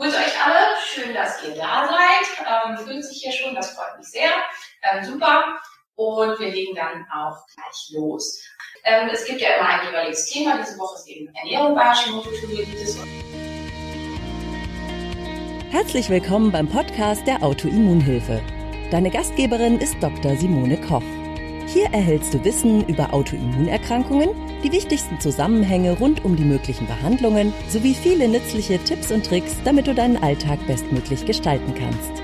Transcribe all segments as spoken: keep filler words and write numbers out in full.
Grüß euch alle, schön, dass ihr da seid. Ähm, fühlt sich hier schon, das freut mich sehr. Ähm, super. Und wir legen dann auch gleich los. Ähm, es gibt ja immer ein jeweiliges Thema. Diese Woche ist eben Ernährung bei Hashimoto-Thyreoiditis. Herzlich willkommen beim Podcast der Autoimmunhilfe. Deine Gastgeberin ist Doktor Simone Koch. Hier erhältst du Wissen über Autoimmunerkrankungen, die wichtigsten Zusammenhänge rund um die möglichen Behandlungen sowie viele nützliche Tipps und Tricks, damit du deinen Alltag bestmöglich gestalten kannst.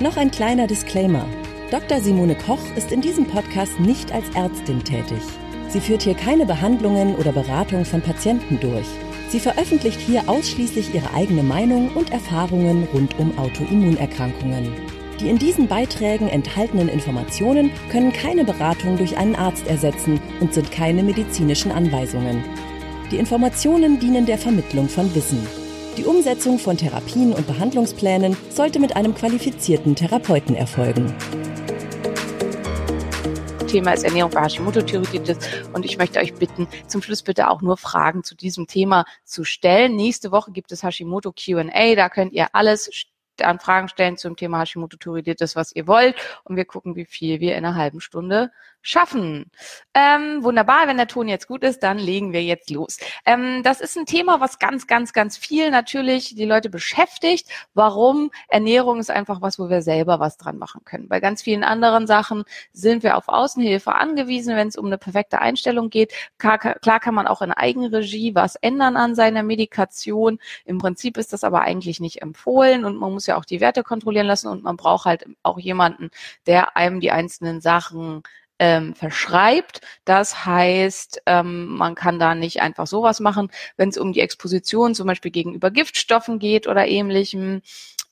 Noch ein kleiner Disclaimer. Doktor Simone Koch ist in diesem Podcast nicht als Ärztin tätig. Sie führt hier keine Behandlungen oder Beratung von Patienten durch. Sie veröffentlicht hier ausschließlich ihre eigene Meinung und Erfahrungen rund um Autoimmunerkrankungen. Die in diesen Beiträgen enthaltenen Informationen können keine Beratung durch einen Arzt ersetzen und sind keine medizinischen Anweisungen. Die Informationen dienen der Vermittlung von Wissen. Die Umsetzung von Therapien und Behandlungsplänen sollte mit einem qualifizierten Therapeuten erfolgen. Thema ist Ernährung bei Hashimoto-Thyreoiditis und ich möchte euch bitten, zum Schluss bitte auch nur Fragen zu diesem Thema zu stellen. Nächste Woche gibt es Hashimoto Q und A, da könnt ihr alles stellen. An Fragen stellen zum Thema Hashimoto-Thyreoiditis, was ihr wollt. Und wir gucken, wie viel wir in einer halben Stunde schaffen. Ähm, wunderbar, wenn der Ton jetzt gut ist, dann legen wir jetzt los. Ähm, das ist ein Thema, was ganz, ganz, ganz viel natürlich die Leute beschäftigt. Warum? Ernährung ist einfach was, wo wir selber was dran machen können. Bei ganz vielen anderen Sachen sind wir auf Außenhilfe angewiesen, wenn es um eine perfekte Einstellung geht. Klar, klar kann man auch in Eigenregie was ändern an seiner Medikation. Im Prinzip ist das aber eigentlich nicht empfohlen und man muss ja auch die Werte kontrollieren lassen und man braucht halt auch jemanden, der einem die einzelnen Sachen ähm, verschreibt. Das heißt, ähm, man kann da nicht einfach sowas machen, wenn es um die Exposition zum Beispiel gegenüber Giftstoffen geht oder ähnlichem,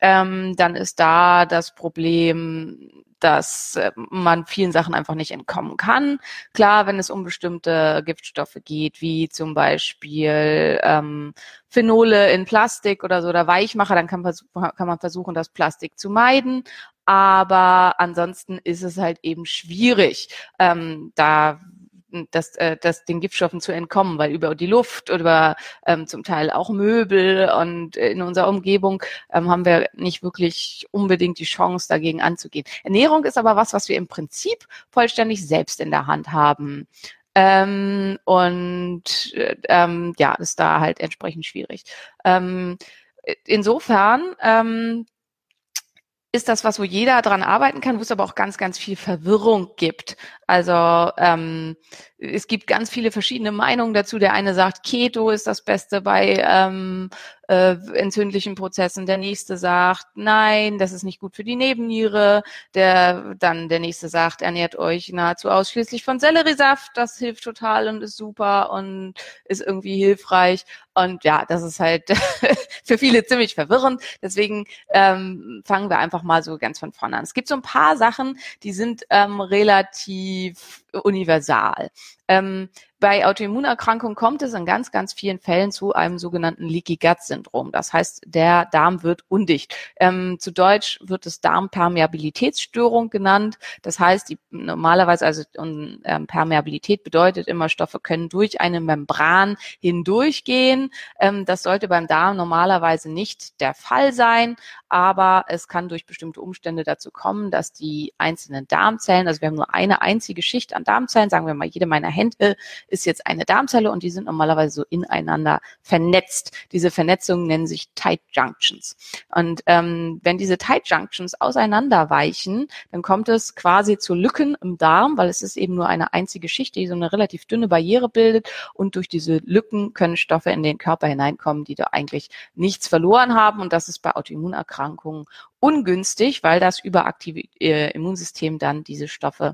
ähm, dann ist da das Problem, dass man vielen Sachen einfach nicht entkommen kann. Klar, wenn es um bestimmte Giftstoffe geht, wie zum Beispiel ähm, Phenole in Plastik oder so, oder Weichmacher, dann kann, kann man versuchen, das Plastik zu meiden. Aber ansonsten ist es halt eben schwierig, ähm, da das, äh, das den Giftstoffen zu entkommen, weil über die Luft oder über ähm, zum Teil auch Möbel und äh, in unserer Umgebung ähm, haben wir nicht wirklich unbedingt die Chance, dagegen anzugehen. Ernährung ist aber was, was wir im Prinzip vollständig selbst in der Hand haben. Ähm, und äh, ähm, ja, ist da halt entsprechend schwierig. Ähm, insofern ähm, ist das was, wo jeder dran arbeiten kann, wo es aber auch ganz, ganz viel Verwirrung gibt. Also ähm, es gibt ganz viele verschiedene Meinungen dazu. Der eine sagt, Keto ist das Beste bei ähm, äh, entzündlichen Prozessen. Der nächste sagt, nein, das ist nicht gut für die Nebenniere. Der dann der nächste sagt, ernährt euch nahezu ausschließlich von Selleriesaft. Das hilft total und ist super und ist irgendwie hilfreich. Und ja, das ist halt für viele ziemlich verwirrend. Deswegen ähm, fangen wir einfach mal so ganz von vorne an. Es gibt so ein paar Sachen, die sind ähm, relativ universal. Ähm, bei Autoimmunerkrankungen kommt es in ganz, ganz vielen Fällen zu einem sogenannten Leaky Gut Syndrom. Das heißt, der Darm wird undicht. Ähm, zu Deutsch wird es Darmpermeabilitätsstörung genannt. Das heißt, die, normalerweise, also ähm, Permeabilität bedeutet immer, Stoffe können durch eine Membran hindurchgehen. Ähm, das sollte beim Darm normalerweise nicht der Fall sein, aber es kann durch bestimmte Umstände dazu kommen, dass die einzelnen Darmzellen, also wir haben nur eine einzige Schicht an Darmzellen, sagen wir mal, jede meiner Hände ist jetzt eine Darmzelle und die sind normalerweise so ineinander vernetzt. Diese Vernetzungen nennen sich Tight Junctions. Und ähm, wenn diese Tight Junctions auseinanderweichen, dann kommt es quasi zu Lücken im Darm, weil es ist eben nur eine einzige Schicht, die so eine relativ dünne Barriere bildet und durch diese Lücken können Stoffe in den Körper hineinkommen, die da eigentlich nichts verloren haben und das ist bei Autoimmunerkrankungen ungünstig, weil das überaktive äh, Immunsystem dann diese Stoffe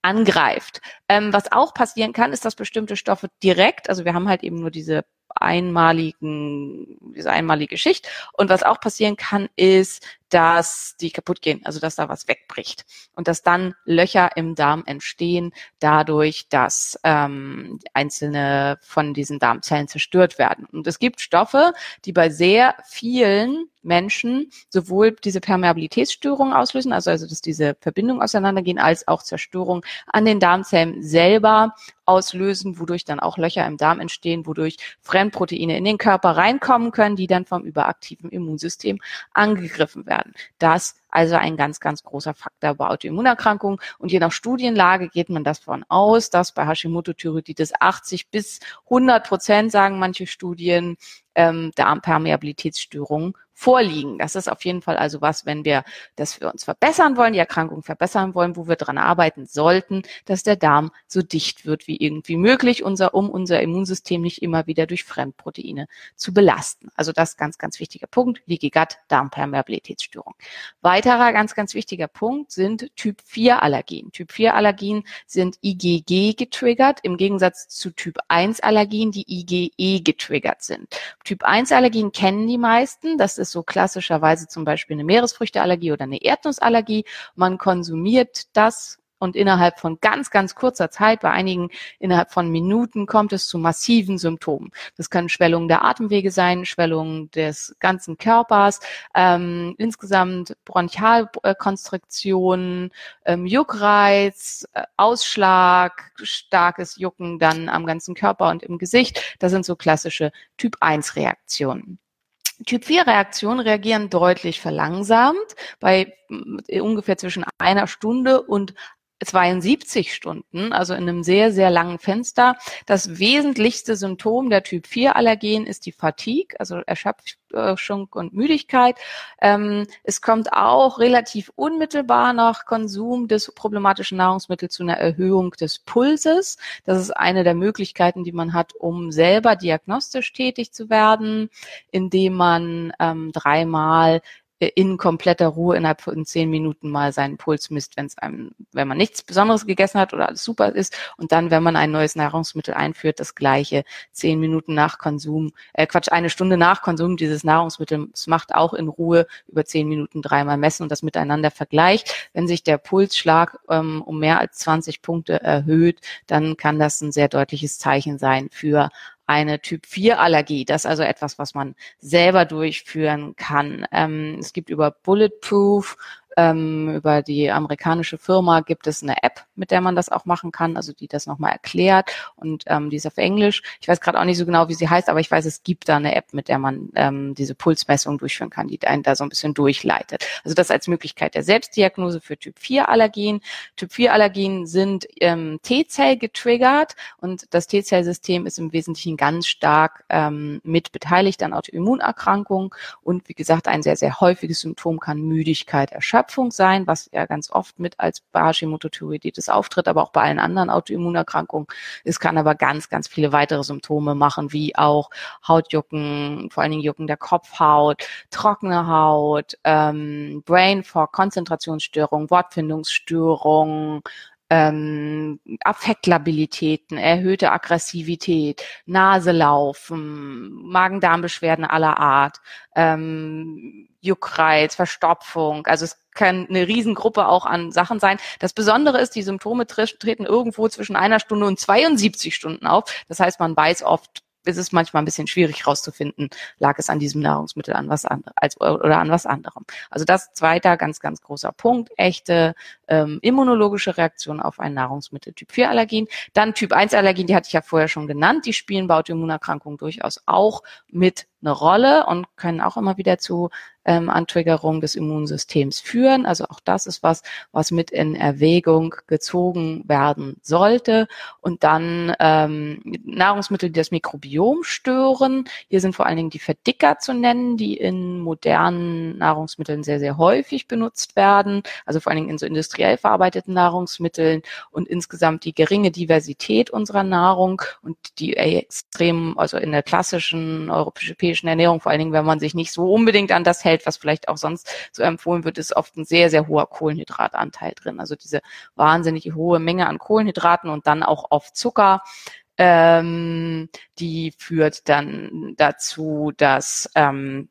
angreift. Ähm, was auch passieren kann, ist, dass bestimmte Stoffe direkt, also wir haben halt eben nur diese einmaligen, diese einmalige Schicht. Und was auch passieren kann, ist, dass die kaputt gehen, also dass da was wegbricht und dass dann Löcher im Darm entstehen, dadurch, dass ähm, einzelne von diesen Darmzellen zerstört werden. Und es gibt Stoffe, die bei sehr vielen Menschen sowohl diese Permeabilitätsstörung auslösen, also, also dass diese Verbindungen auseinandergehen, als auch Zerstörung an den Darmzellen selber auslösen, wodurch dann auch Löcher im Darm entstehen, wodurch Fremdproteine in den Körper reinkommen können, die dann vom überaktiven Immunsystem angegriffen werden. Das also ein ganz, ganz großer Faktor bei Autoimmunerkrankungen. Und je nach Studienlage geht man davon aus, dass bei Hashimoto-Thyreoiditis achtzig bis hundert Prozent, sagen manche Studien, ähm, Darmpermeabilitätsstörungen vorliegen. Das ist auf jeden Fall also was, wenn wir das wir uns verbessern wollen, die Erkrankung verbessern wollen, wo wir dran arbeiten sollten, dass der Darm so dicht wird wie irgendwie möglich, unser, um unser Immunsystem nicht immer wieder durch Fremdproteine zu belasten. Also das ist ganz, ganz wichtiger Punkt, Leaky Gut, Darmpermeabilitätsstörung. Weiterer ganz, ganz wichtiger Punkt sind Typ vier Allergien. Typ vier Allergien sind I g G getriggert, im Gegensatz zu Typ eins Allergien, die I g E getriggert sind. Typ eins Allergien kennen die meisten, das ist so klassischerweise zum Beispiel eine Meeresfrüchteallergie oder eine Erdnussallergie. Man konsumiert das und innerhalb von ganz, ganz kurzer Zeit, bei einigen innerhalb von Minuten, kommt es zu massiven Symptomen. Das können Schwellungen der Atemwege sein, Schwellungen des ganzen Körpers, ähm, insgesamt Bronchialkonstriktionen, ähm, Juckreiz, äh, Ausschlag, starkes Jucken dann am ganzen Körper und im Gesicht. Das sind so klassische Typ eins Reaktionen. Typ vier Reaktionen reagieren deutlich verlangsamt, bei ungefähr zwischen einer Stunde und zweiundsiebzig Stunden, also in einem sehr, sehr langen Fenster. Das wesentlichste Symptom der Typ vier Allergien ist die Fatigue, also Erschöpfung und Müdigkeit. Es kommt auch relativ unmittelbar nach Konsum des problematischen Nahrungsmittels zu einer Erhöhung des Pulses. Das ist eine der Möglichkeiten, die man hat, um selber diagnostisch tätig zu werden, indem man ähm, dreimal in kompletter Ruhe innerhalb von zehn Minuten mal seinen Puls misst, wenn es einem, wenn man nichts Besonderes gegessen hat oder alles super ist, und dann, wenn man ein neues Nahrungsmittel einführt, das gleiche zehn Minuten nach Konsum, äh Quatsch, eine Stunde nach Konsum dieses Nahrungsmittels macht, auch in Ruhe über zehn Minuten dreimal messen und das miteinander vergleicht. Wenn sich der Pulsschlag ähm, um mehr als zwanzig Punkte erhöht, dann kann das ein sehr deutliches Zeichen sein für eine Typ vier Allergie. Das ist also etwas, was man selber durchführen kann. Ähm, es gibt über Bulletproof, ähm, über die amerikanische Firma, gibt es eine App, mit der man das auch machen kann, also die das nochmal erklärt, und ähm, die ist auf Englisch. Ich weiß gerade auch nicht so genau, wie sie heißt, aber ich weiß, es gibt da eine App, mit der man ähm, diese Pulsmessung durchführen kann, die einen da so ein bisschen durchleitet. Also das als Möglichkeit der Selbstdiagnose für Typ vier Allergien. Typ vier Allergien sind ähm, T-Zell getriggert, und das T-Zell-System ist im Wesentlichen ganz stark ähm, mit beteiligt an Autoimmunerkrankungen, und wie gesagt, ein sehr, sehr häufiges Symptom kann Müdigkeit, Erschöpfung sein, was ja ganz oft mit als Hashimoto-Thyreoiditis auftritt, aber auch bei allen anderen Autoimmunerkrankungen. Es kann aber ganz, ganz viele weitere Symptome machen, wie auch Hautjucken, vor allen Dingen Jucken der Kopfhaut, trockene Haut, ähm, Brain Fog, Konzentrationsstörung, Wortfindungsstörung, Ähm, Affektlabilitäten, erhöhte Aggressivität, Naselaufen, Magen-Darm-Beschwerden aller Art, ähm, Juckreiz, Verstopfung. Also es kann eine Riesengruppe auch an Sachen sein. Das Besondere ist, die Symptome tre- treten irgendwo zwischen einer Stunde und zweiundsiebzig Stunden auf. Das heißt, man weiß oft, es ist manchmal ein bisschen schwierig rauszufinden, lag es an diesem Nahrungsmittel an was andere, als, oder an was anderem. Also das zweiter ganz, ganz großer Punkt, echte ähm, immunologische Reaktion auf ein Nahrungsmittel, Typ vier Allergien. Dann Typ eins Allergien, die hatte ich ja vorher schon genannt, die spielen bei Autoimmunerkrankungen durchaus auch mit eine Rolle und können auch immer wieder zu ähm, Antriggerung des Immunsystems führen. Also auch das ist was, was mit in Erwägung gezogen werden sollte. Und dann ähm, Nahrungsmittel, die das Mikrobiom stören. Hier sind vor allen Dingen die Verdicker zu nennen, die in modernen Nahrungsmitteln sehr, sehr häufig benutzt werden. Also vor allen Dingen in so industriell verarbeiteten Nahrungsmitteln, und insgesamt die geringe Diversität unserer Nahrung und die extrem, also in der klassischen europäischen Ernährung, vor allen Dingen, wenn man sich nicht so unbedingt an das hält, was vielleicht auch sonst so empfohlen wird, ist oft ein sehr, sehr hoher Kohlenhydratanteil drin. Also diese wahnsinnig hohe Menge an Kohlenhydraten und dann auch oft Zucker, ähm, die führt dann dazu, dass ähm,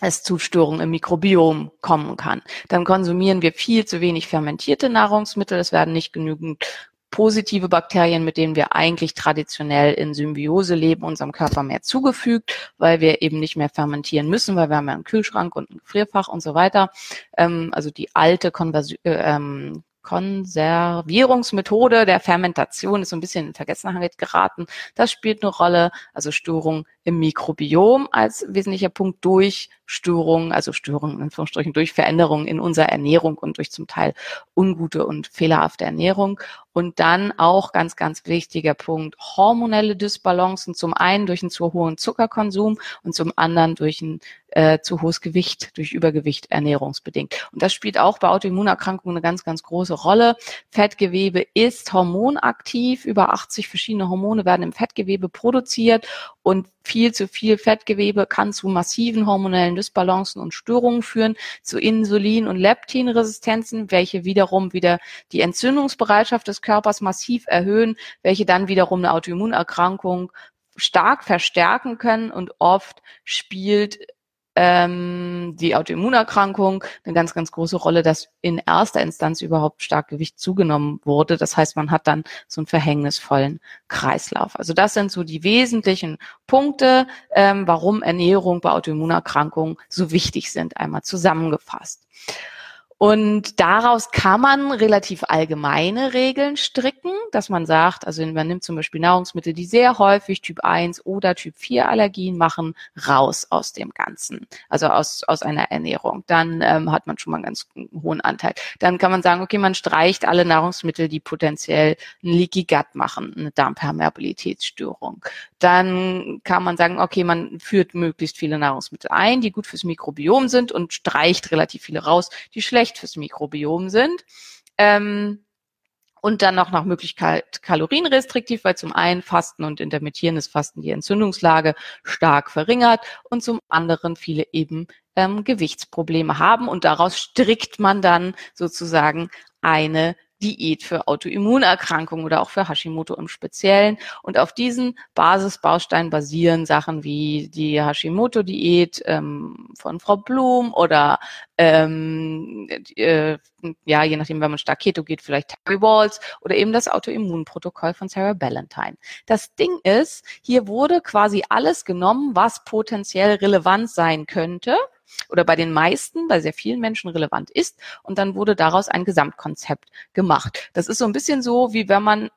es zu Störungen im Mikrobiom kommen kann. Dann konsumieren wir viel zu wenig fermentierte Nahrungsmittel. Es werden nicht genügend positive Bakterien, mit denen wir eigentlich traditionell in Symbiose leben, unserem Körper mehr zugefügt, weil wir eben nicht mehr fermentieren müssen, weil wir haben ja einen Kühlschrank und ein Gefrierfach und so weiter. Ähm, also die alte Konversi- ähm, Konservierungsmethode der Fermentation ist so ein bisschen in Vergessenheit geraten. Das spielt eine Rolle, also Störungen im Mikrobiom als wesentlicher Punkt durch Störungen, also Störungen in Anführungsstrichen, durch Veränderungen in unserer Ernährung und durch zum Teil ungute und fehlerhafte Ernährung. Und dann auch ganz, ganz wichtiger Punkt, hormonelle Dysbalancen, zum einen durch einen zu hohen Zuckerkonsum und zum anderen durch ein äh, zu hohes Gewicht, durch Übergewicht ernährungsbedingt. Und das spielt auch bei Autoimmunerkrankungen eine ganz, ganz große Rolle. Fettgewebe ist hormonaktiv, über achtzig verschiedene Hormone werden im Fettgewebe produziert und viel zu viel Fettgewebe kann zu massiven hormonellen Dysbalancen und Störungen führen, zu Insulin- und Leptinresistenzen, welche wiederum wieder die Entzündungsbereitschaft des Körpers massiv erhöhen, welche dann wiederum eine Autoimmunerkrankung stark verstärken können. Und oft spielt ähm, die Autoimmunerkrankung eine ganz, ganz große Rolle, dass in erster Instanz überhaupt stark Gewicht zugenommen wurde. Das heißt, man hat dann so einen verhängnisvollen Kreislauf. Also das sind so die wesentlichen Punkte, ähm, warum Ernährung bei Autoimmunerkrankungen so wichtig sind, einmal zusammengefasst. Und daraus kann man relativ allgemeine Regeln stricken, dass man sagt, also man nimmt zum Beispiel Nahrungsmittel, die sehr häufig Typ eins oder Typ vier Allergien machen, raus aus dem Ganzen, also aus aus einer Ernährung. Dann ähm, hat man schon mal einen ganz hohen Anteil. Dann kann man sagen, okay, man streicht alle Nahrungsmittel, die potenziell ein Leaky Gut machen, eine Darmpermeabilitätsstörung. Dann kann man sagen, okay, man führt möglichst viele Nahrungsmittel ein, die gut fürs Mikrobiom sind und streicht relativ viele raus, die schlecht fürs Mikrobiom sind. Ähm, und dann noch nach Möglichkeit kalorienrestriktiv, weil zum einen Fasten und intermittierendes Fasten die Entzündungslage stark verringert und zum anderen viele eben ähm, Gewichtsprobleme haben. Und daraus strickt man dann sozusagen eine Diät für Autoimmunerkrankungen oder auch für Hashimoto im Speziellen. Und auf diesen Basisbaustein basieren Sachen wie die Hashimoto-Diät ähm, von Frau Blum oder ähm, äh, ja, je nachdem, wenn man stark Keto geht, vielleicht Terry Walls oder eben das Autoimmunprotokoll von Sarah Ballantyne. Das Ding ist, hier wurde quasi alles genommen, was potenziell relevant sein könnte oder bei den meisten, bei sehr vielen Menschen relevant ist. Und dann wurde daraus ein Gesamtkonzept gemacht. Das ist so ein bisschen so, wie wenn man,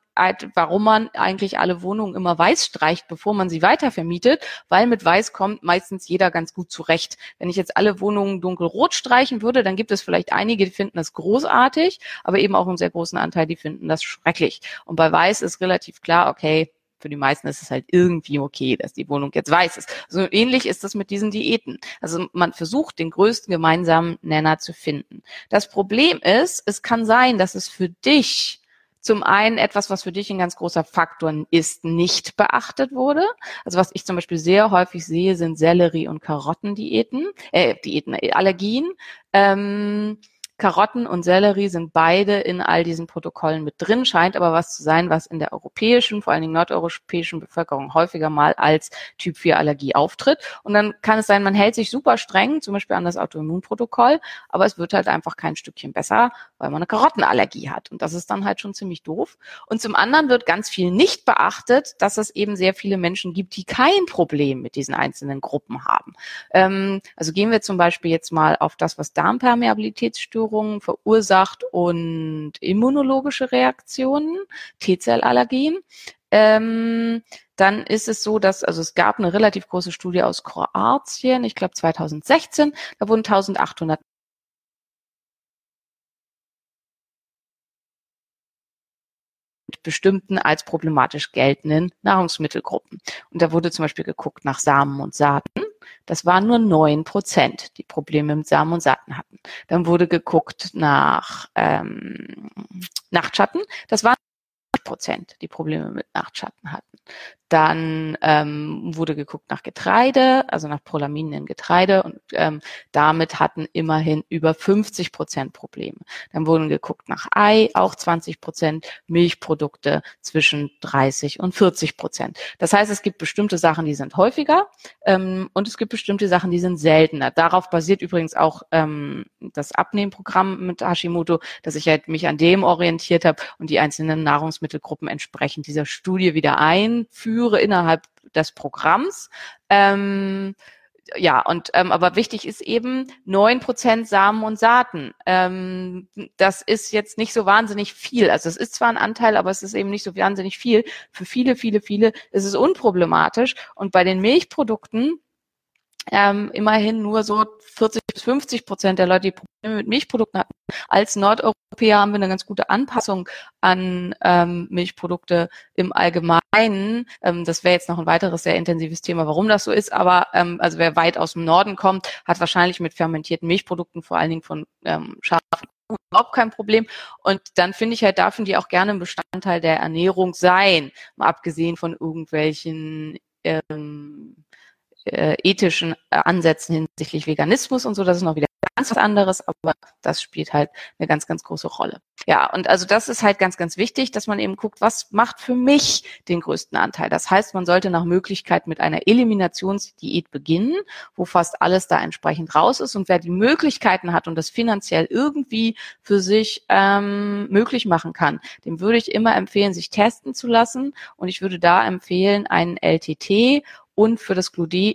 warum man eigentlich alle Wohnungen immer weiß streicht, bevor man sie weiter vermietet, weil mit weiß kommt meistens jeder ganz gut zurecht. Wenn ich jetzt alle Wohnungen dunkelrot streichen würde, dann gibt es vielleicht einige, die finden das großartig, aber eben auch einen sehr großen Anteil, die finden das schrecklich. Und bei weiß ist relativ klar, okay, für die meisten ist es halt irgendwie okay, dass die Wohnung jetzt weiß ist. So ähnlich ist das mit diesen Diäten. Also man versucht, den größten gemeinsamen Nenner zu finden. Das Problem ist, es kann sein, dass es für dich zum einen etwas, was für dich ein ganz großer Faktor ist, nicht beachtet wurde. Also was ich zum Beispiel sehr häufig sehe, sind Sellerie- und Karottendiäten, äh, Diäten, Allergien. Ähm, Karotten und Sellerie sind beide in all diesen Protokollen mit drin, scheint aber was zu sein, was in der europäischen, vor allen Dingen nordeuropäischen Bevölkerung häufiger mal als Typ vier Allergie auftritt. Und dann kann es sein, man hält sich super streng, zum Beispiel an das Autoimmunprotokoll, aber es wird halt einfach kein Stückchen besser, weil man eine Karottenallergie hat. Und das ist dann halt schon ziemlich doof. Und zum anderen wird ganz viel nicht beachtet, dass es eben sehr viele Menschen gibt, die kein Problem mit diesen einzelnen Gruppen haben. Ähm, also gehen wir zum Beispiel jetzt mal auf das, was Darmpermeabilitätsstörung verursacht und immunologische Reaktionen, T-Zell-Allergien. Ähm, dann ist es so, dass, also es gab eine relativ große Studie aus Kroatien, ich glaube zwanzig sechzehn, da wurden eintausendachthundert bestimmten als problematisch geltenden Nahrungsmittelgruppen. Und da wurde zum Beispiel geguckt nach Samen und Saaten. Das waren nur neun Prozent, die Probleme mit Samen und Saaten hatten. Dann wurde geguckt nach ähm, Nachtschatten. Das waren Prozent, die Probleme mit Nachtschatten hatten. Dann ähm, wurde geguckt nach Getreide, also nach Prolaminen in Getreide, und ähm, damit hatten immerhin über fünfzig Prozent Probleme. Dann wurden geguckt nach Ei, auch zwanzig Prozent, Milchprodukte zwischen dreißig und vierzig Prozent. Das heißt, es gibt bestimmte Sachen, die sind häufiger ähm, und es gibt bestimmte Sachen, die sind seltener. Darauf basiert übrigens auch ähm, das Abnehmprogramm mit Hashimoto, dass ich halt mich an dem orientiert habe und die einzelnen Nahrungsmittelgruppen entsprechend dieser Studie wieder einführe innerhalb des Programms. Ähm, ja, und ähm, aber wichtig ist eben neun Prozent Samen und Saaten. Ähm, das ist jetzt nicht so wahnsinnig viel. Also es ist zwar ein Anteil, aber es ist eben nicht so wahnsinnig viel. Für viele, viele, viele ist es unproblematisch. Und bei den Milchprodukten ähm, immerhin nur so vierzig bis fünfzig Prozent der Leute, die Probleme mit Milchprodukten hatten. Als Nordeuropäer haben wir eine ganz gute Anpassung an ähm, Milchprodukte im Allgemeinen. Ähm, das wäre jetzt noch ein weiteres sehr intensives Thema, warum das so ist. Aber ähm, also wer weit aus dem Norden kommt, hat wahrscheinlich mit fermentierten Milchprodukten, vor allen Dingen von ähm, Schafen, überhaupt kein Problem. Und dann finde ich halt, dürfen die auch gerne ein Bestandteil der Ernährung sein, mal abgesehen von irgendwelchen ähm, Äh, ethischen äh, Ansätzen hinsichtlich Veganismus und so, das ist noch wieder ganz was anderes, aber das spielt halt eine ganz, ganz große Rolle. Ja, und also das ist halt ganz, ganz wichtig, dass man eben guckt, was macht für mich den größten Anteil. Das heißt, man sollte nach Möglichkeit mit einer Eliminationsdiät beginnen, wo fast alles da entsprechend raus ist, und wer die Möglichkeiten hat und das finanziell irgendwie für sich ähm, möglich machen kann, dem würde ich immer empfehlen, sich testen zu lassen, und ich würde da empfehlen, einen L T T und für das Gluten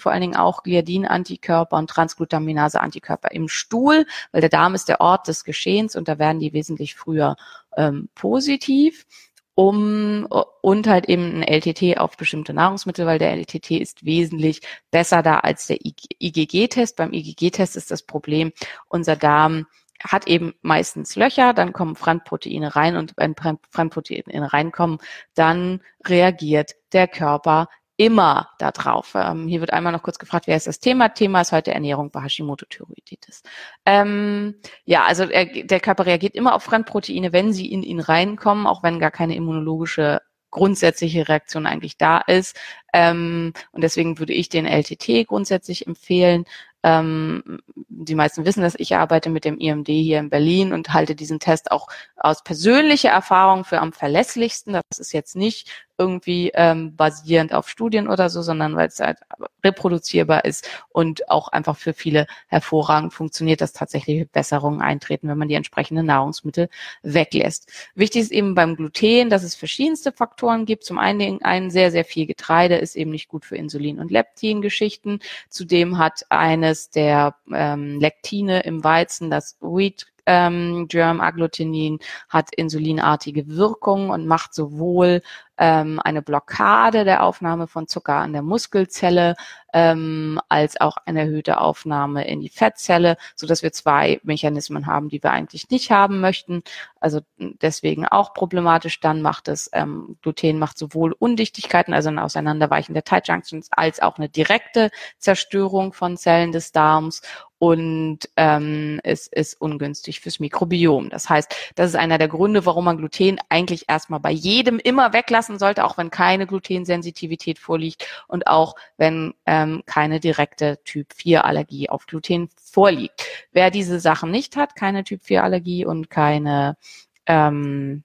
vor allen Dingen auch Gliadin-Antikörper und Transglutaminase-Antikörper im Stuhl, weil der Darm ist der Ort des Geschehens und da werden die wesentlich früher ähm, positiv. Um, und halt eben ein L T T auf bestimmte Nahrungsmittel, weil der L T T ist wesentlich besser da als der I G G-Test. Beim I G G-Test ist das Problem, unser Darm hat eben meistens Löcher, dann kommen Fremdproteine rein, und wenn Fremdproteine reinkommen, dann reagiert der Körper immer da drauf. Ähm, hier wird einmal noch kurz gefragt, wer ist das Thema? Thema ist heute Ernährung bei Hashimoto-Thyreoiditis. Ähm, ja, also er, der Körper reagiert immer auf Fremdproteine, wenn sie in ihn reinkommen, auch wenn gar keine immunologische grundsätzliche Reaktion eigentlich da ist. Ähm, und deswegen würde ich den L T T grundsätzlich empfehlen. Ähm, die meisten wissen, dass ich arbeite mit dem I M D hier in Berlin und halte diesen Test auch aus persönlicher Erfahrung für am verlässlichsten. Das ist jetzt nicht irgendwie ähm, basierend auf Studien oder so, sondern weil es halt reproduzierbar ist und auch einfach für viele hervorragend funktioniert, dass tatsächlich Besserungen eintreten, wenn man die entsprechenden Nahrungsmittel weglässt. Wichtig ist eben beim Gluten, dass es verschiedenste Faktoren gibt. Zum einen, ein sehr, sehr viel Getreide ist eben nicht gut für Insulin- und Leptin-Geschichten. Zudem hat eines der ähm, Lektine im Weizen, das Wheat Germ Agglutinin, hat insulinartige Wirkung und macht sowohl ähm, eine Blockade der Aufnahme von Zucker an der Muskelzelle ähm, als auch eine erhöhte Aufnahme in die Fettzelle, so dass wir zwei Mechanismen haben, die wir eigentlich nicht haben möchten. Also deswegen auch problematisch. Dann macht es ähm, Gluten macht sowohl Undichtigkeiten, also ein Auseinanderweichen der Tight Junctions, als auch eine direkte Zerstörung von Zellen des Darms. Und ähm, es ist ungünstig fürs Mikrobiom. Das heißt, das ist einer der Gründe, warum man Gluten eigentlich erstmal bei jedem immer weglassen sollte, auch wenn keine Glutensensitivität vorliegt und auch wenn ähm, keine direkte Typ vier Allergie auf Gluten vorliegt. Wer diese Sachen nicht hat, keine Typ vier Allergie und keine ähm,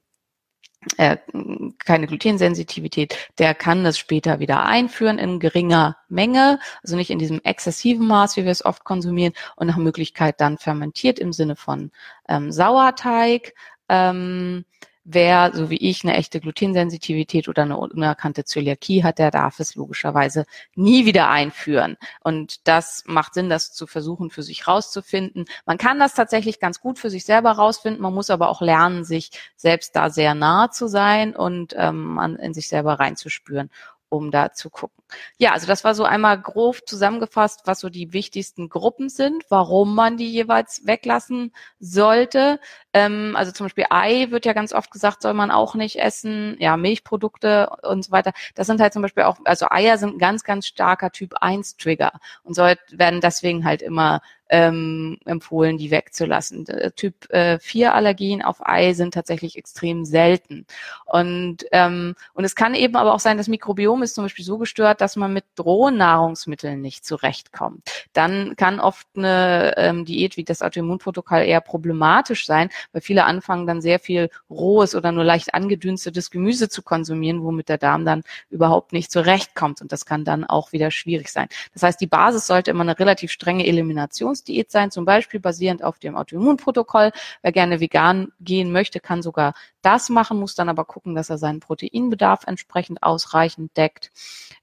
äh, keine Glutensensitivität, der kann das später wieder einführen in geringer Menge, also nicht in diesem exzessiven Maß, wie wir es oft konsumieren, und nach Möglichkeit dann fermentiert im Sinne von ähm, Sauerteig. Ähm, wer, so wie ich, eine echte Glutensensitivität oder eine unerkannte Zöliakie hat, der darf es logischerweise nie wieder einführen. Und das macht Sinn, das zu versuchen, für sich rauszufinden. Man kann das tatsächlich ganz gut für sich selber rausfinden. Man muss aber auch lernen, sich selbst da sehr nah zu sein und ähm, an, in sich selber reinzuspüren, um da zu gucken. Ja, also das war so einmal grob zusammengefasst, was so die wichtigsten Gruppen sind, warum man die jeweils weglassen sollte. Ähm, also zum Beispiel Ei wird ja ganz oft gesagt, soll man auch nicht essen. Ja, Milchprodukte und so weiter. Das sind halt zum Beispiel auch, also Eier sind ein ganz, ganz starker Typ eins Trigger und soll, werden deswegen halt immer ähm, empfohlen, die wegzulassen. Typ äh, vier Allergien auf Ei sind tatsächlich extrem selten. Und ähm, und es kann eben aber auch sein, das Mikrobiom ist zum Beispiel so gestört, dass man mit rohen Nahrungsmitteln nicht zurechtkommt. Dann kann oft eine ähm, Diät wie das Autoimmunprotokoll eher problematisch sein, weil viele anfangen dann sehr viel rohes oder nur leicht angedünstetes Gemüse zu konsumieren, womit der Darm dann überhaupt nicht zurechtkommt. Und das kann dann auch wieder schwierig sein. Das heißt, die Basis sollte immer eine relativ strenge Eliminationsdiät sein, zum Beispiel basierend auf dem Autoimmunprotokoll. Wer gerne vegan gehen möchte, kann sogar das machen, muss dann aber gucken, dass er seinen Proteinbedarf entsprechend ausreichend deckt.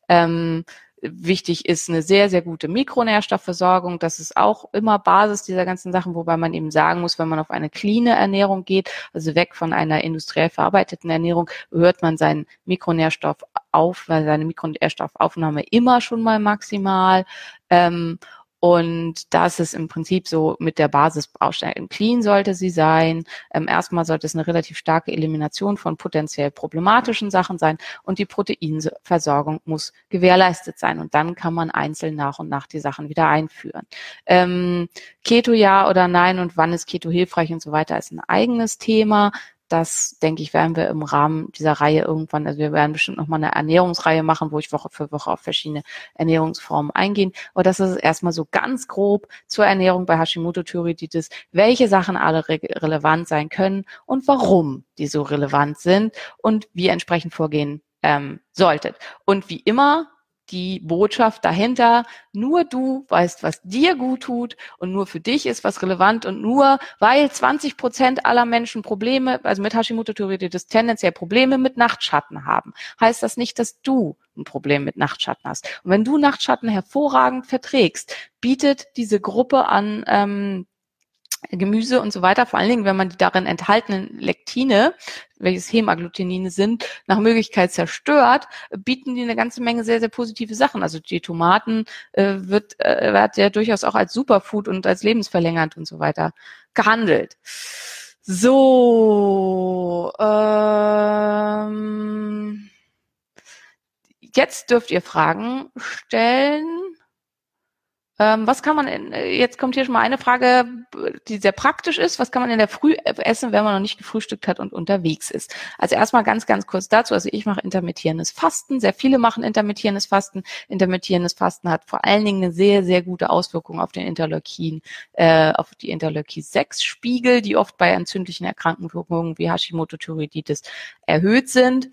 Ähm, Wichtig ist eine sehr, sehr gute Mikronährstoffversorgung. Das ist auch immer Basis dieser ganzen Sachen, wobei man eben sagen muss, wenn man auf eine cleane Ernährung geht, also weg von einer industriell verarbeiteten Ernährung, hört man seinen Mikronährstoff auf, weil seine Mikronährstoffaufnahme immer schon mal maximal. Ähm, Und das ist im Prinzip so mit der Basisbaustein. Clean sollte sie sein. Ähm, erstmal sollte es eine relativ starke Elimination von potenziell problematischen Sachen sein. Und die Proteinversorgung muss gewährleistet sein. Und dann kann man einzeln nach und nach die Sachen wieder einführen. Ähm, Keto ja oder nein und wann ist Keto hilfreich und so weiter ist ein eigenes Thema. Das, denke ich, werden wir im Rahmen dieser Reihe irgendwann, also wir werden bestimmt nochmal eine Ernährungsreihe machen, wo ich Woche für Woche auf verschiedene Ernährungsformen eingehen. Aber das ist erstmal so ganz grob zur Ernährung bei Hashimoto-Thyreoiditis, welche Sachen alle re- relevant sein können und warum die so relevant sind und wie entsprechend vorgehen ähm, solltet. Und wie immer die Botschaft dahinter, nur du weißt, was dir gut tut und nur für dich ist was relevant und nur, weil zwanzig Prozent aller Menschen Probleme, also mit Hashimoto-Thyreoiditis tendenziell Probleme mit Nachtschatten haben, heißt das nicht, dass du ein Problem mit Nachtschatten hast. Und wenn du Nachtschatten hervorragend verträgst, bietet diese Gruppe an ähm, Gemüse und so weiter, vor allen Dingen, wenn man die darin enthaltenen Lektine, welches Hemagglutinin sind, nach Möglichkeit zerstört, bieten die eine ganze Menge sehr, sehr positive Sachen. Also die Tomaten äh, wird, äh, wird ja durchaus auch als Superfood und als lebensverlängernd und so weiter gehandelt. So, ähm, jetzt dürft ihr Fragen stellen. Was kann man, in, jetzt kommt hier schon mal eine Frage, die sehr praktisch ist. Was kann man in der Früh essen, wenn man noch nicht gefrühstückt hat und unterwegs ist? Also erstmal ganz, ganz kurz dazu. Also ich mache intermittierendes Fasten. Sehr viele machen intermittierendes Fasten. Intermittierendes Fasten hat vor allen Dingen eine sehr, sehr gute Auswirkung auf den Interleukin, äh, auf die Interleukin sechs Spiegel, die oft bei entzündlichen Erkrankungen wie Hashimoto-Thyreoiditis erhöht sind.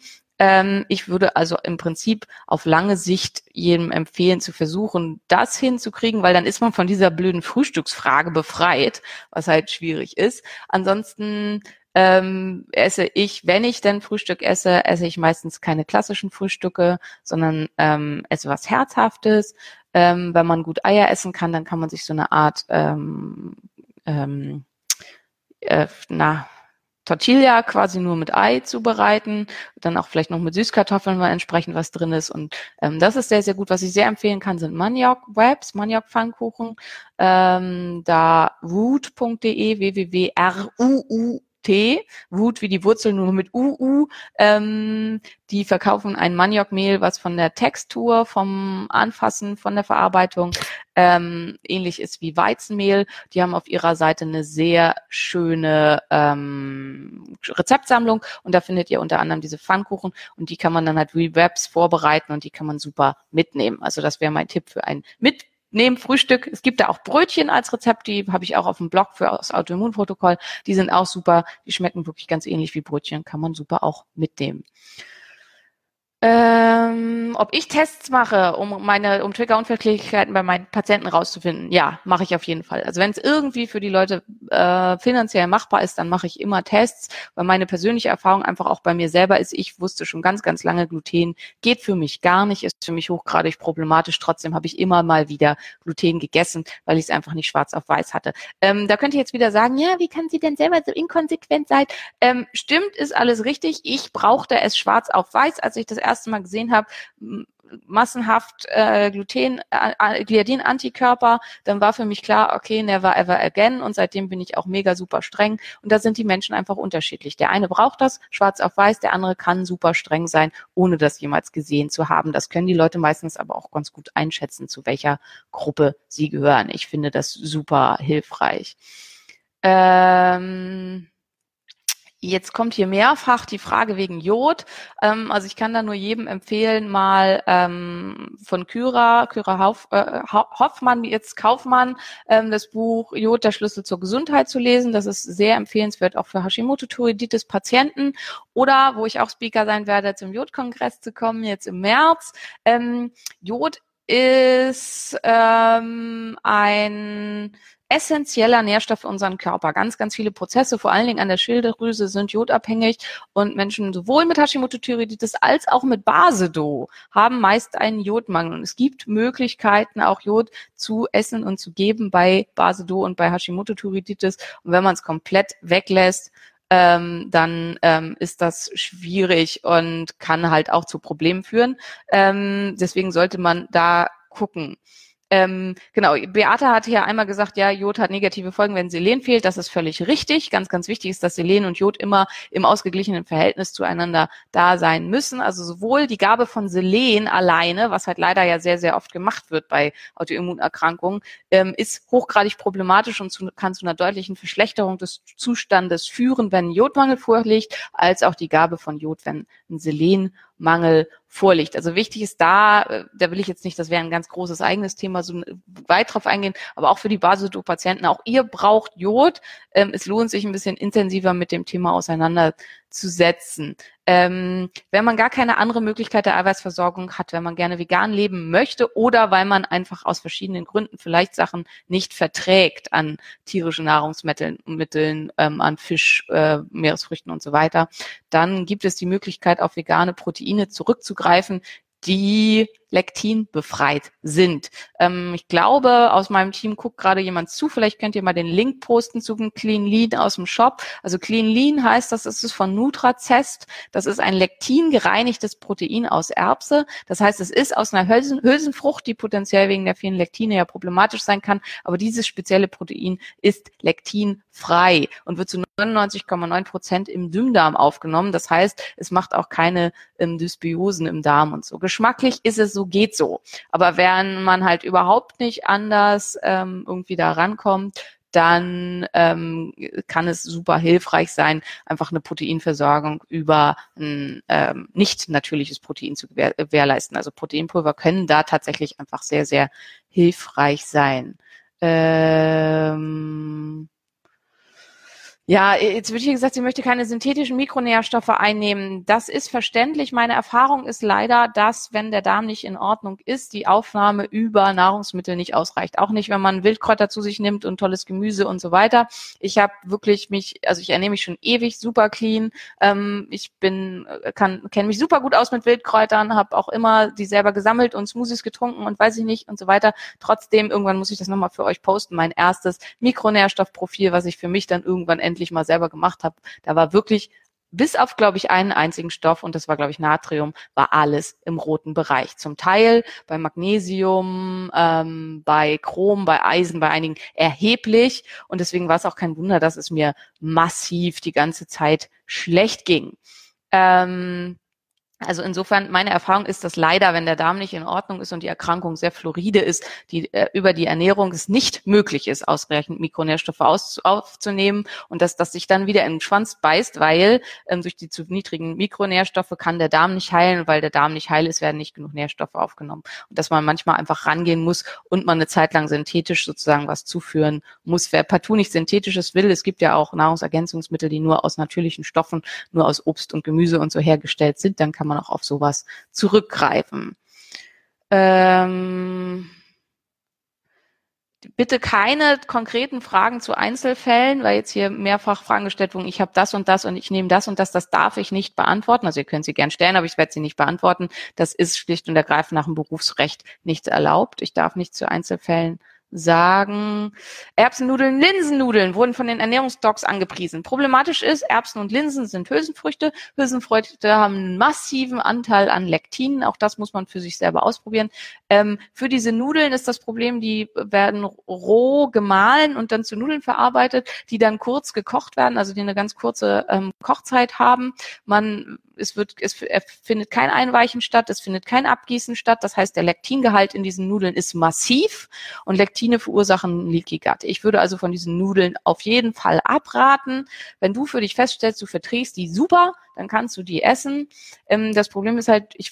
Ich würde also im Prinzip auf lange Sicht jedem empfehlen, zu versuchen, das hinzukriegen, weil dann ist man von dieser blöden Frühstücksfrage befreit, was halt schwierig ist. Ansonsten ähm, esse ich, wenn ich denn Frühstück esse, esse ich meistens keine klassischen Frühstücke, sondern ähm, esse was Herzhaftes. Ähm, wenn man gut Eier essen kann, dann kann man sich so eine Art ähm, ähm, äh, na, Tortilla quasi nur mit Ei zubereiten, dann auch vielleicht noch mit Süßkartoffeln, weil entsprechend was drin ist. Und ähm, das ist sehr, sehr gut. Was ich sehr empfehlen kann, sind Maniok-Wraps, Maniok-Pfannkuchen. Ähm, da root punkt de, w w w punkt r u u t, Root wie die Wurzel, nur mit U U. Ähm, die verkaufen ein Maniokmehl, was von der Textur, vom Anfassen, von der Verarbeitung ähm, ähnlich ist wie Weizenmehl. Die haben auf ihrer Seite eine sehr schöne ähm, Rezeptsammlung und da findet ihr unter anderem diese Pfannkuchen und die kann man dann halt wie Wraps vorbereiten und die kann man super mitnehmen. Also das wäre mein Tipp für ein Mit Neben Frühstück, es gibt da auch Brötchen als Rezept, die habe ich auch auf dem Blog für das Autoimmunprotokoll, die sind auch super, die schmecken wirklich ganz ähnlich wie Brötchen, kann man super auch mitnehmen. Ähm, ob ich Tests mache, um meine um Triggerunverträglichkeiten bei meinen Patienten rauszufinden? Ja, mache ich auf jeden Fall. Also wenn es irgendwie für die Leute äh, finanziell machbar ist, dann mache ich immer Tests, weil meine persönliche Erfahrung einfach auch bei mir selber ist, ich wusste schon ganz, ganz lange, Gluten geht für mich gar nicht, ist für mich hochgradig problematisch. Trotzdem habe ich immer mal wieder Gluten gegessen, weil ich es einfach nicht schwarz auf weiß hatte. Ähm, da könnt ihr jetzt wieder sagen, ja, wie kann sie denn selber so inkonsequent sein? Ähm, stimmt, ist alles richtig. Ich brauchte es schwarz auf weiß, als ich das erste Mal gesehen habe, massenhaft äh, Gluten, äh, Gliadin-Antikörper, dann war für mich klar, okay, never ever again, und seitdem bin ich auch mega super streng, und da sind die Menschen einfach unterschiedlich. Der eine braucht das, schwarz auf weiß, der andere kann super streng sein, ohne das jemals gesehen zu haben. Das können die Leute meistens aber auch ganz gut einschätzen, zu welcher Gruppe sie gehören. Ich finde das super hilfreich. Ähm... Jetzt kommt hier mehrfach die Frage wegen Jod. Also ich kann da nur jedem empfehlen, mal von Kyra, Kyra Hoff, Hoffmann, jetzt Kaufmann, das Buch Jod, der Schlüssel zur Gesundheit zu lesen. Das ist sehr empfehlenswert, auch für Hashimoto-Thyreoiditis-Patienten. Oder, wo ich auch Speaker sein werde, zum Jodkongress zu kommen, jetzt im März. Jod ist ein essentieller Nährstoff für unseren Körper. Ganz, ganz viele Prozesse, vor allen Dingen an der Schilddrüse, sind jodabhängig, und Menschen sowohl mit Hashimoto-Thyreoiditis als auch mit Basedow haben meist einen Jodmangel, und es gibt Möglichkeiten, auch Jod zu essen und zu geben bei Basedow und bei Hashimoto-Thyreoiditis, und wenn man es komplett weglässt, Ähm, dann ähm, ist das schwierig und kann halt auch zu Problemen führen. Ähm, deswegen sollte man da gucken. Ähm, genau, Beate hat hier einmal gesagt, ja, Jod hat negative Folgen, wenn Selen fehlt. Das ist völlig richtig. Ganz, ganz wichtig ist, dass Selen und Jod immer im ausgeglichenen Verhältnis zueinander da sein müssen. Also sowohl die Gabe von Selen alleine, was halt leider ja sehr, sehr oft gemacht wird bei Autoimmunerkrankungen, ähm, ist hochgradig problematisch und zu, kann zu einer deutlichen Verschlechterung des Zustandes führen, wenn ein Jodmangel vorliegt, als auch die Gabe von Jod, wenn ein Selenmangel vorliegt. Also wichtig ist da, da will ich jetzt nicht, das wäre ein ganz großes eigenes Thema, so weit drauf eingehen, aber auch für die Basedow-Patienten, auch ihr braucht Jod. Ähm, es lohnt sich ein bisschen intensiver mit dem Thema auseinanderzusetzen. Ähm, wenn man gar keine andere Möglichkeit der Eiweißversorgung hat, wenn man gerne vegan leben möchte oder weil man einfach aus verschiedenen Gründen vielleicht Sachen nicht verträgt an tierischen Nahrungsmitteln, Mitteln, ähm, an Fisch, äh, Meeresfrüchten und so weiter, dann gibt es die Möglichkeit, auf vegane Proteine zurückzugreifen, die lektinbefreit sind. Ähm, ich glaube, aus meinem Team guckt gerade jemand zu. Vielleicht könnt ihr mal den Link posten zu dem Clean Lean aus dem Shop. Also Clean Lean heißt, das ist es von NutraZest. Das ist ein lektingereinigtes Protein aus Erbse. Das heißt, es ist aus einer Hülsen- Hülsenfrucht, die potenziell wegen der vielen Lektine ja problematisch sein kann. Aber dieses spezielle Protein ist lektinfrei und wird zu neunundneunzig Komma neun Prozent im Dünndarm aufgenommen. Das heißt, es macht auch keine ähm, Dysbiosen im Darm und so. Geschmacklich ist es so, geht so. Aber wenn man halt überhaupt nicht anders ähm, irgendwie da rankommt, dann ähm, kann es super hilfreich sein, einfach eine Proteinversorgung über ein ähm, nicht natürliches Protein zu gewähr- gewährleisten. Also Proteinpulver können da tatsächlich einfach sehr, sehr hilfreich sein. Ähm Ja, jetzt wird hier gesagt, sie möchte keine synthetischen Mikronährstoffe einnehmen. Das ist verständlich. Meine Erfahrung ist leider, dass, wenn der Darm nicht in Ordnung ist, die Aufnahme über Nahrungsmittel nicht ausreicht. Auch nicht, wenn man Wildkräuter zu sich nimmt und tolles Gemüse und so weiter. Ich habe wirklich mich, also ich ernähre mich schon ewig super clean. Ähm, ich bin, kann, kenne mich super gut aus mit Wildkräutern, habe auch immer die selber gesammelt und Smoothies getrunken und weiß ich nicht und so weiter. Trotzdem, irgendwann muss ich das nochmal für euch posten, mein erstes Mikronährstoffprofil, was ich für mich dann irgendwann endlich mal selber gemacht habe. Da war wirklich bis auf, glaube ich, einen einzigen Stoff, und das war, glaube ich, Natrium, war alles im roten Bereich. Zum Teil bei Magnesium, ähm, bei Chrom, bei Eisen, bei einigen erheblich, und deswegen war es auch kein Wunder, dass es mir massiv die ganze Zeit schlecht ging. Ähm, Also insofern, meine Erfahrung ist, dass leider, wenn der Darm nicht in Ordnung ist und die Erkrankung sehr fluoride ist, die äh, über die Ernährung es nicht möglich ist, ausreichend Mikronährstoffe aus, aufzunehmen und dass das sich dann wieder in den Schwanz beißt, weil ähm, durch die zu niedrigen Mikronährstoffe kann der Darm nicht heilen, und weil der Darm nicht heil ist, werden nicht genug Nährstoffe aufgenommen. Und dass man manchmal einfach rangehen muss und man eine Zeit lang synthetisch sozusagen was zuführen muss. Wer partout nicht Synthetisches will, es gibt ja auch Nahrungsergänzungsmittel, die nur aus natürlichen Stoffen, nur aus Obst und Gemüse und so hergestellt sind, dann kann man auch auf sowas zurückgreifen. Ähm, bitte keine konkreten Fragen zu Einzelfällen, weil jetzt hier mehrfach Fragen gestellt wurden, ich habe das und das und ich nehme das und das, das darf ich nicht beantworten. Also ihr könnt sie gern stellen, aber ich werde sie nicht beantworten. Das ist schlicht und ergreifend nach dem Berufsrecht nicht erlaubt. Ich darf nicht zu Einzelfällen sagen, Erbsennudeln, Linsennudeln wurden von den Ernährungsdocs angepriesen. Problematisch ist, Erbsen und Linsen sind Hülsenfrüchte. Hülsenfrüchte haben einen massiven Anteil an Lektinen. Auch das muss man für sich selber ausprobieren. Ähm, für diese Nudeln ist das Problem, die werden roh gemahlen und dann zu Nudeln verarbeitet, die dann kurz gekocht werden, also die eine ganz kurze ähm, Kochzeit haben. Man Es wird, es findet kein Einweichen statt, es findet kein Abgießen statt. Das heißt, der Lektingehalt in diesen Nudeln ist massiv und Lektine verursachen Leaky Gut. Ich würde also von diesen Nudeln auf jeden Fall abraten. Wenn du für dich feststellst, du verträgst die super, dann kannst du die essen. Das Problem ist halt, ich,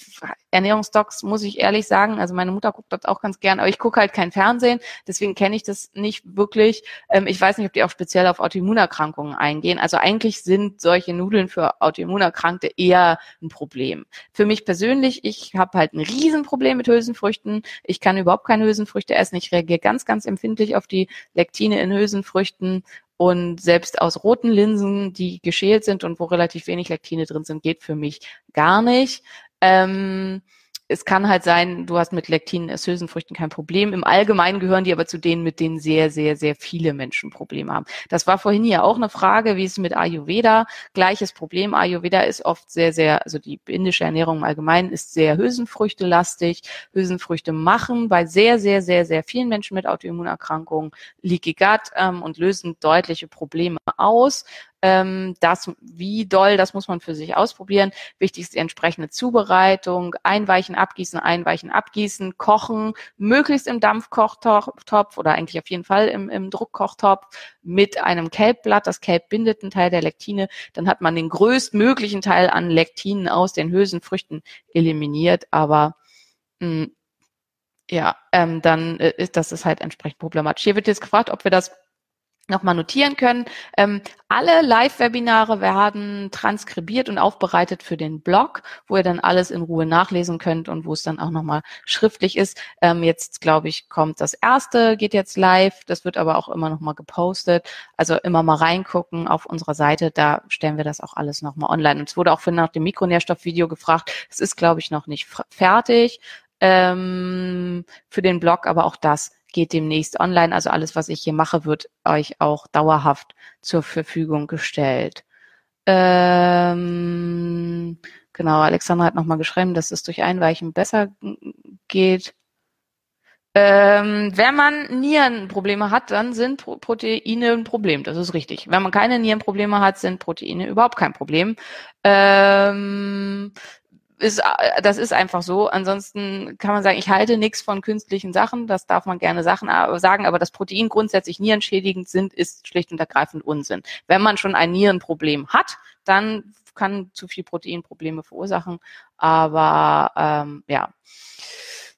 Ernährungsdocs muss ich ehrlich sagen, also meine Mutter guckt das auch ganz gern, aber ich gucke halt kein Fernsehen, deswegen kenne ich das nicht wirklich. Ich weiß nicht, ob die auch speziell auf Autoimmunerkrankungen eingehen. Also eigentlich sind solche Nudeln für Autoimmunerkrankte eher ein Problem. Für mich persönlich, ich habe halt ein Riesenproblem mit Hülsenfrüchten. Ich kann überhaupt keine Hülsenfrüchte essen. Ich reagiere ganz, ganz empfindlich auf die Lektine in Hülsenfrüchten. Und selbst aus roten Linsen, die geschält sind und wo relativ wenig Lektine drin sind, geht für mich gar nicht. Ähm, es kann halt sein, du hast mit Lektinen aus Hülsenfrüchten kein Problem. Im Allgemeinen gehören die aber zu denen, mit denen sehr, sehr, sehr viele Menschen Probleme haben. Das war vorhin ja auch eine Frage, wie es mit Ayurveda, gleiches Problem. Ayurveda ist oft sehr, sehr, also die indische Ernährung im Allgemeinen ist sehr Hülsenfrüchte-lastig. Hülsenfrüchte machen bei sehr, sehr, sehr, sehr vielen Menschen mit Autoimmunerkrankungen Leaky Gut ähm, und lösen deutliche Probleme aus. Das, wie doll, das muss man für sich ausprobieren. Wichtig ist die entsprechende Zubereitung, einweichen, abgießen, einweichen, abgießen, kochen, möglichst im Dampfkochtopf oder eigentlich auf jeden Fall im, im Druckkochtopf mit einem Kelbblatt. Das Kelb bindet einen Teil der Lektine. Dann hat man den größtmöglichen Teil an Lektinen aus den Hülsenfrüchten eliminiert, aber mh, ja, ähm, dann ist das ist halt entsprechend problematisch. Hier wird jetzt gefragt, ob wir das nochmal notieren können. Ähm, alle Live-Webinare werden transkribiert und aufbereitet für den Blog, wo ihr dann alles in Ruhe nachlesen könnt und wo es dann auch nochmal schriftlich ist. Ähm, jetzt, glaube ich, kommt das erste, geht jetzt live. Das wird aber auch immer nochmal gepostet. Also immer mal reingucken auf unserer Seite. Da stellen wir das auch alles nochmal online. Und es wurde auch für nach dem Mikronährstoffvideo gefragt. Es ist, glaube ich, noch nicht fertig ähm, für den Blog, aber auch das geht demnächst online. Also alles, was ich hier mache, wird euch auch dauerhaft zur Verfügung gestellt. Ähm, genau, Alexandra hat nochmal geschrieben, dass es durch Einweichen besser geht. Ähm, wenn man Nierenprobleme hat, dann sind Pro- Proteine ein Problem. Das ist richtig. Wenn man keine Nierenprobleme hat, sind Proteine überhaupt kein Problem. Ähm... Ist, das ist einfach so. Ansonsten kann man sagen, ich halte nichts von künstlichen Sachen. Das darf man gerne Sachen sagen. Aber dass Protein grundsätzlich nierenschädigend sind, ist schlicht und ergreifend Unsinn. Wenn man schon ein Nierenproblem hat, dann kann zu viel Protein Probleme verursachen. Aber ähm, ja.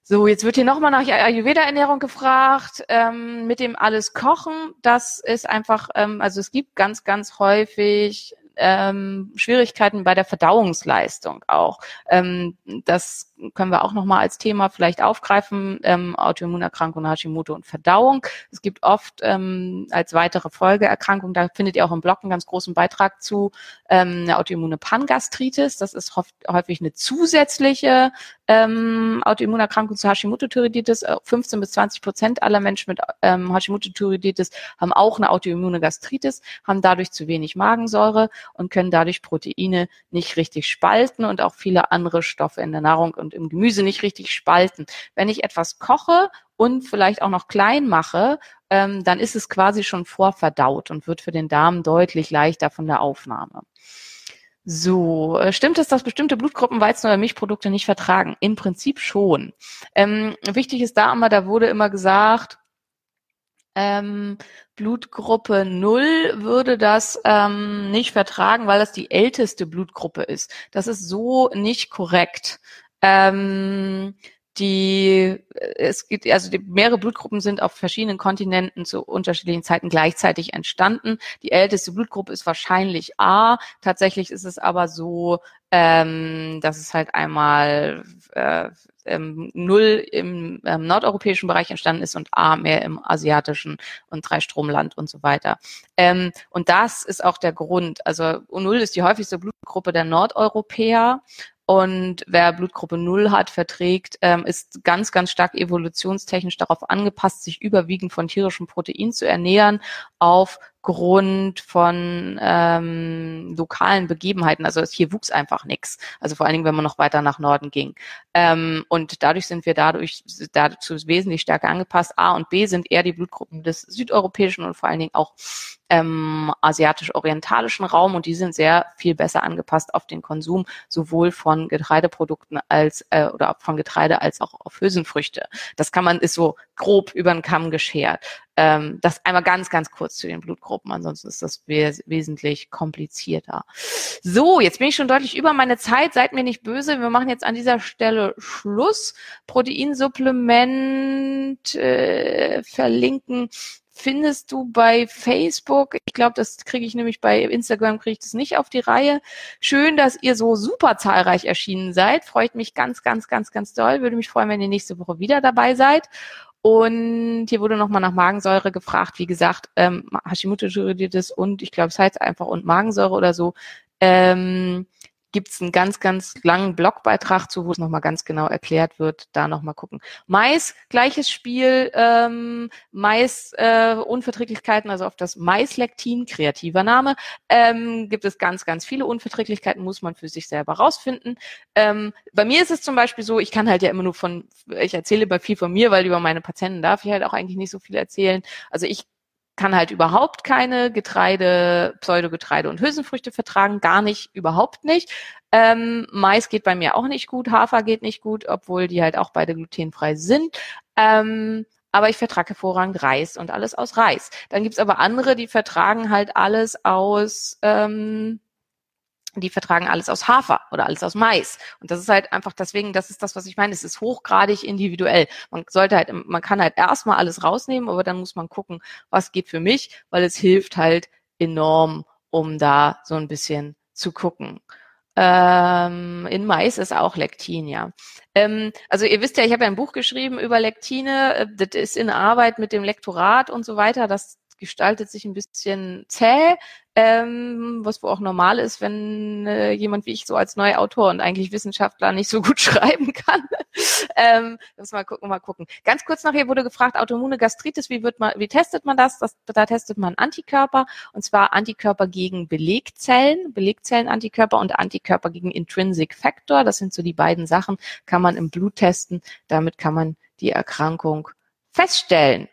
So, jetzt wird hier nochmal nach Ayurveda-Ernährung gefragt, ähm, mit dem alles Kochen. Das ist einfach, ähm, also es gibt ganz, ganz häufig Ähm, Schwierigkeiten bei der Verdauungsleistung auch. Ähm, das können wir auch nochmal als Thema vielleicht aufgreifen, ähm, Autoimmunerkrankung, Hashimoto und Verdauung. Es gibt oft ähm, als weitere Folgeerkrankung, da findet ihr auch im Blog einen ganz großen Beitrag zu, ähm, eine Autoimmune Pangastritis. Das ist häufig eine zusätzliche ähm, Autoimmunerkrankung zu Hashimoto-Thyreoiditis. fünfzehn bis zwanzig Prozent aller Menschen mit ähm, Hashimoto-Thyreoiditis haben auch eine Autoimmune Gastritis, haben dadurch zu wenig Magensäure und können dadurch Proteine nicht richtig spalten und auch viele andere Stoffe in der Nahrung und im Gemüse nicht richtig spalten. Wenn ich etwas koche und vielleicht auch noch klein mache, ähm, dann ist es quasi schon vorverdaut und wird für den Darm deutlich leichter von der Aufnahme. So, stimmt es, dass bestimmte Blutgruppen Weizen- oder Milchprodukte nicht vertragen? Im Prinzip schon. Ähm, wichtig ist da immer, da wurde immer gesagt, Ähm, Blutgruppe null würde das ähm, nicht vertragen, weil das die älteste Blutgruppe ist. Das ist so nicht korrekt. Ähm, die, es gibt, also die, mehrere Blutgruppen sind auf verschiedenen Kontinenten zu unterschiedlichen Zeiten gleichzeitig entstanden. Die älteste Blutgruppe ist wahrscheinlich A. Tatsächlich ist es aber so, ähm, dass es halt einmal äh, Ähm, null im ähm, nordeuropäischen Bereich entstanden ist und A mehr im asiatischen und Dreistromland und so weiter. Ähm, und das ist auch der Grund. Also null ist die häufigste Blutgruppe der Nordeuropäer Und wer Blutgruppe null hat, verträgt, ähm, ist ganz, ganz stark evolutionstechnisch darauf angepasst, sich überwiegend von tierischem Protein zu ernähren, aufgrund von ähm, lokalen Begebenheiten. Also hier wuchs einfach nichts. Also vor allen Dingen, wenn man noch weiter nach Norden ging. Ähm, und dadurch sind wir dadurch dazu wesentlich stärker angepasst. A und B sind eher die Blutgruppen des südeuropäischen und vor allen Dingen auch ähm, asiatisch-orientalischen Raum, und die sind sehr viel besser angepasst auf den Konsum, sowohl von Getreideprodukten als äh, oder von Getreide als auch auf Hülsenfrüchte. Das kann man, ist so grob über den Kamm geschert. Ähm, das einmal ganz, ganz kurz zu den Blutgruppen, ansonsten ist das wes- wesentlich komplizierter. So, jetzt bin ich schon deutlich über meine Zeit, seid mir nicht böse, wir machen jetzt an dieser Stelle Schluss. Proteinsupplement äh, verlinken findest du bei Facebook. Ich glaube, das kriege ich nämlich bei Instagram, kriege ich das nicht auf die Reihe. Schön, dass ihr so super zahlreich erschienen seid. Freut mich ganz, ganz, ganz, ganz doll. Würde mich freuen, wenn ihr nächste Woche wieder dabei seid. Und hier wurde nochmal nach Magensäure gefragt. Wie gesagt, ähm, Hashimoto-Thyreoiditis und ich glaube, es heißt einfach und Magensäure oder so. Ähm, gibt es einen ganz, ganz langen Blogbeitrag zu, wo es nochmal ganz genau erklärt wird, da nochmal gucken. Mais, gleiches Spiel, ähm, Mais, äh, Unverträglichkeiten, also auf das Maislektin, kreativer Name, ähm, gibt es ganz, ganz viele Unverträglichkeiten, muss man für sich selber rausfinden. Ähm, bei mir ist es zum Beispiel so, ich kann halt ja immer nur von, ich erzähle bei viel von mir, weil über meine Patienten darf ich halt auch eigentlich nicht so viel erzählen. Also ich kann halt überhaupt keine Getreide, Pseudogetreide und Hülsenfrüchte vertragen, gar nicht, überhaupt nicht. Ähm, Mais geht bei mir auch nicht gut, Hafer geht nicht gut, obwohl die halt auch beide glutenfrei sind. Ähm, aber ich vertrage hervorragend Reis und alles aus Reis. Dann gibt's aber andere, die vertragen halt alles aus... Ähm, die vertragen alles aus Hafer oder alles aus Mais. Und das ist halt einfach deswegen, das ist das, was ich meine, es ist hochgradig individuell. Man sollte halt, man kann halt erstmal alles rausnehmen, aber dann muss man gucken, was geht für mich, weil es hilft halt enorm, um da so ein bisschen zu gucken. Ähm, in Mais ist auch Lektin, ja. Ähm, also ihr wisst ja, ich habe ja ein Buch geschrieben über Lektine, das ist in Arbeit mit dem Lektorat und so weiter, das gestaltet sich ein bisschen zäh, ähm, was wohl auch normal ist, wenn äh, jemand wie ich so als Neuautor und eigentlich Wissenschaftler nicht so gut schreiben kann. ähm, das mal gucken, mal gucken. Ganz kurz nachher wurde gefragt, autoimmune Gastritis, wie wird man, wie testet man das? das? Da testet man Antikörper, und zwar Antikörper gegen Belegzellen, Belegzellenantikörper und Antikörper gegen Intrinsic Factor. Das sind so die beiden Sachen, kann man im Blut testen. Damit kann man die Erkrankung feststellen.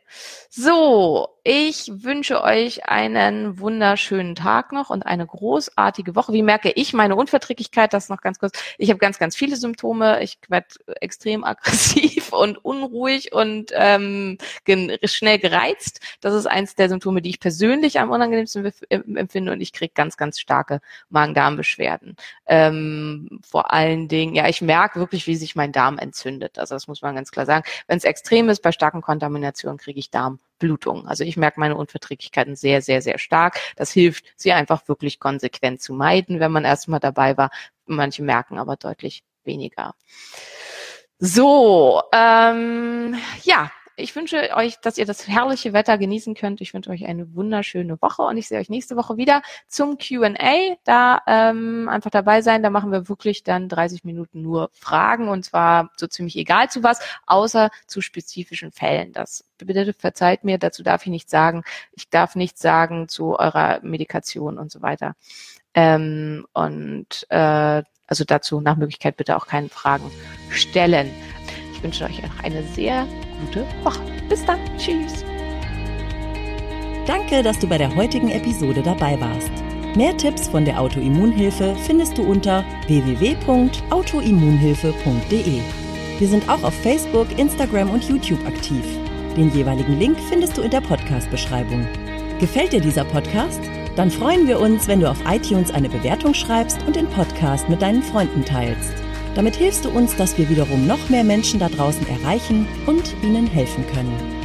So, ich wünsche euch einen wunderschönen Tag noch und eine großartige Woche. Wie merke ich meine Unverträglichkeit? Das noch ganz kurz. Ich habe ganz, ganz viele Symptome. Ich werde extrem aggressiv und unruhig und ähm, gen- schnell gereizt. Das ist eins der Symptome, die ich persönlich am unangenehmsten bef- empfinde, und ich kriege ganz, ganz starke Magen-Darm-Beschwerden. Ähm, vor allen Dingen, ja, ich merke wirklich, wie sich mein Darm entzündet. Also das muss man ganz klar sagen. Wenn es extrem ist, bei starken Kontaminationen kriege ich Darmblutung. Also ich merke meine Unverträglichkeiten sehr, sehr, sehr stark. Das hilft, sie einfach wirklich konsequent zu meiden, wenn man erstmal dabei war. Manche merken aber deutlich weniger. So, ähm, ja, ich wünsche euch, dass ihr das herrliche Wetter genießen könnt. Ich wünsche euch eine wunderschöne Woche, und ich sehe euch nächste Woche wieder zum Q and A. Da ähm, einfach dabei sein, da machen wir wirklich dann dreißig Minuten nur Fragen, und zwar so ziemlich egal zu was, außer zu spezifischen Fällen. Das bitte verzeiht mir, dazu darf ich nichts sagen. Ich darf nichts sagen zu eurer Medikation und so weiter. Ähm, und äh, also dazu nach Möglichkeit bitte auch keine Fragen stellen. Ich wünsche euch noch eine sehr gute Woche. Bis dann. Tschüss. Danke, dass du bei der heutigen Episode dabei warst. Mehr Tipps von der Autoimmunhilfe findest du unter w w w Punkt autoimmunhilfe Punkt d e. Wir sind auch auf Facebook, Instagram und YouTube aktiv. Den jeweiligen Link findest du in der Podcast-Beschreibung. Gefällt dir dieser Podcast? Dann freuen wir uns, wenn du auf iTunes eine Bewertung schreibst und den Podcast mit deinen Freunden teilst. Damit hilfst du uns, dass wir wiederum noch mehr Menschen da draußen erreichen und ihnen helfen können.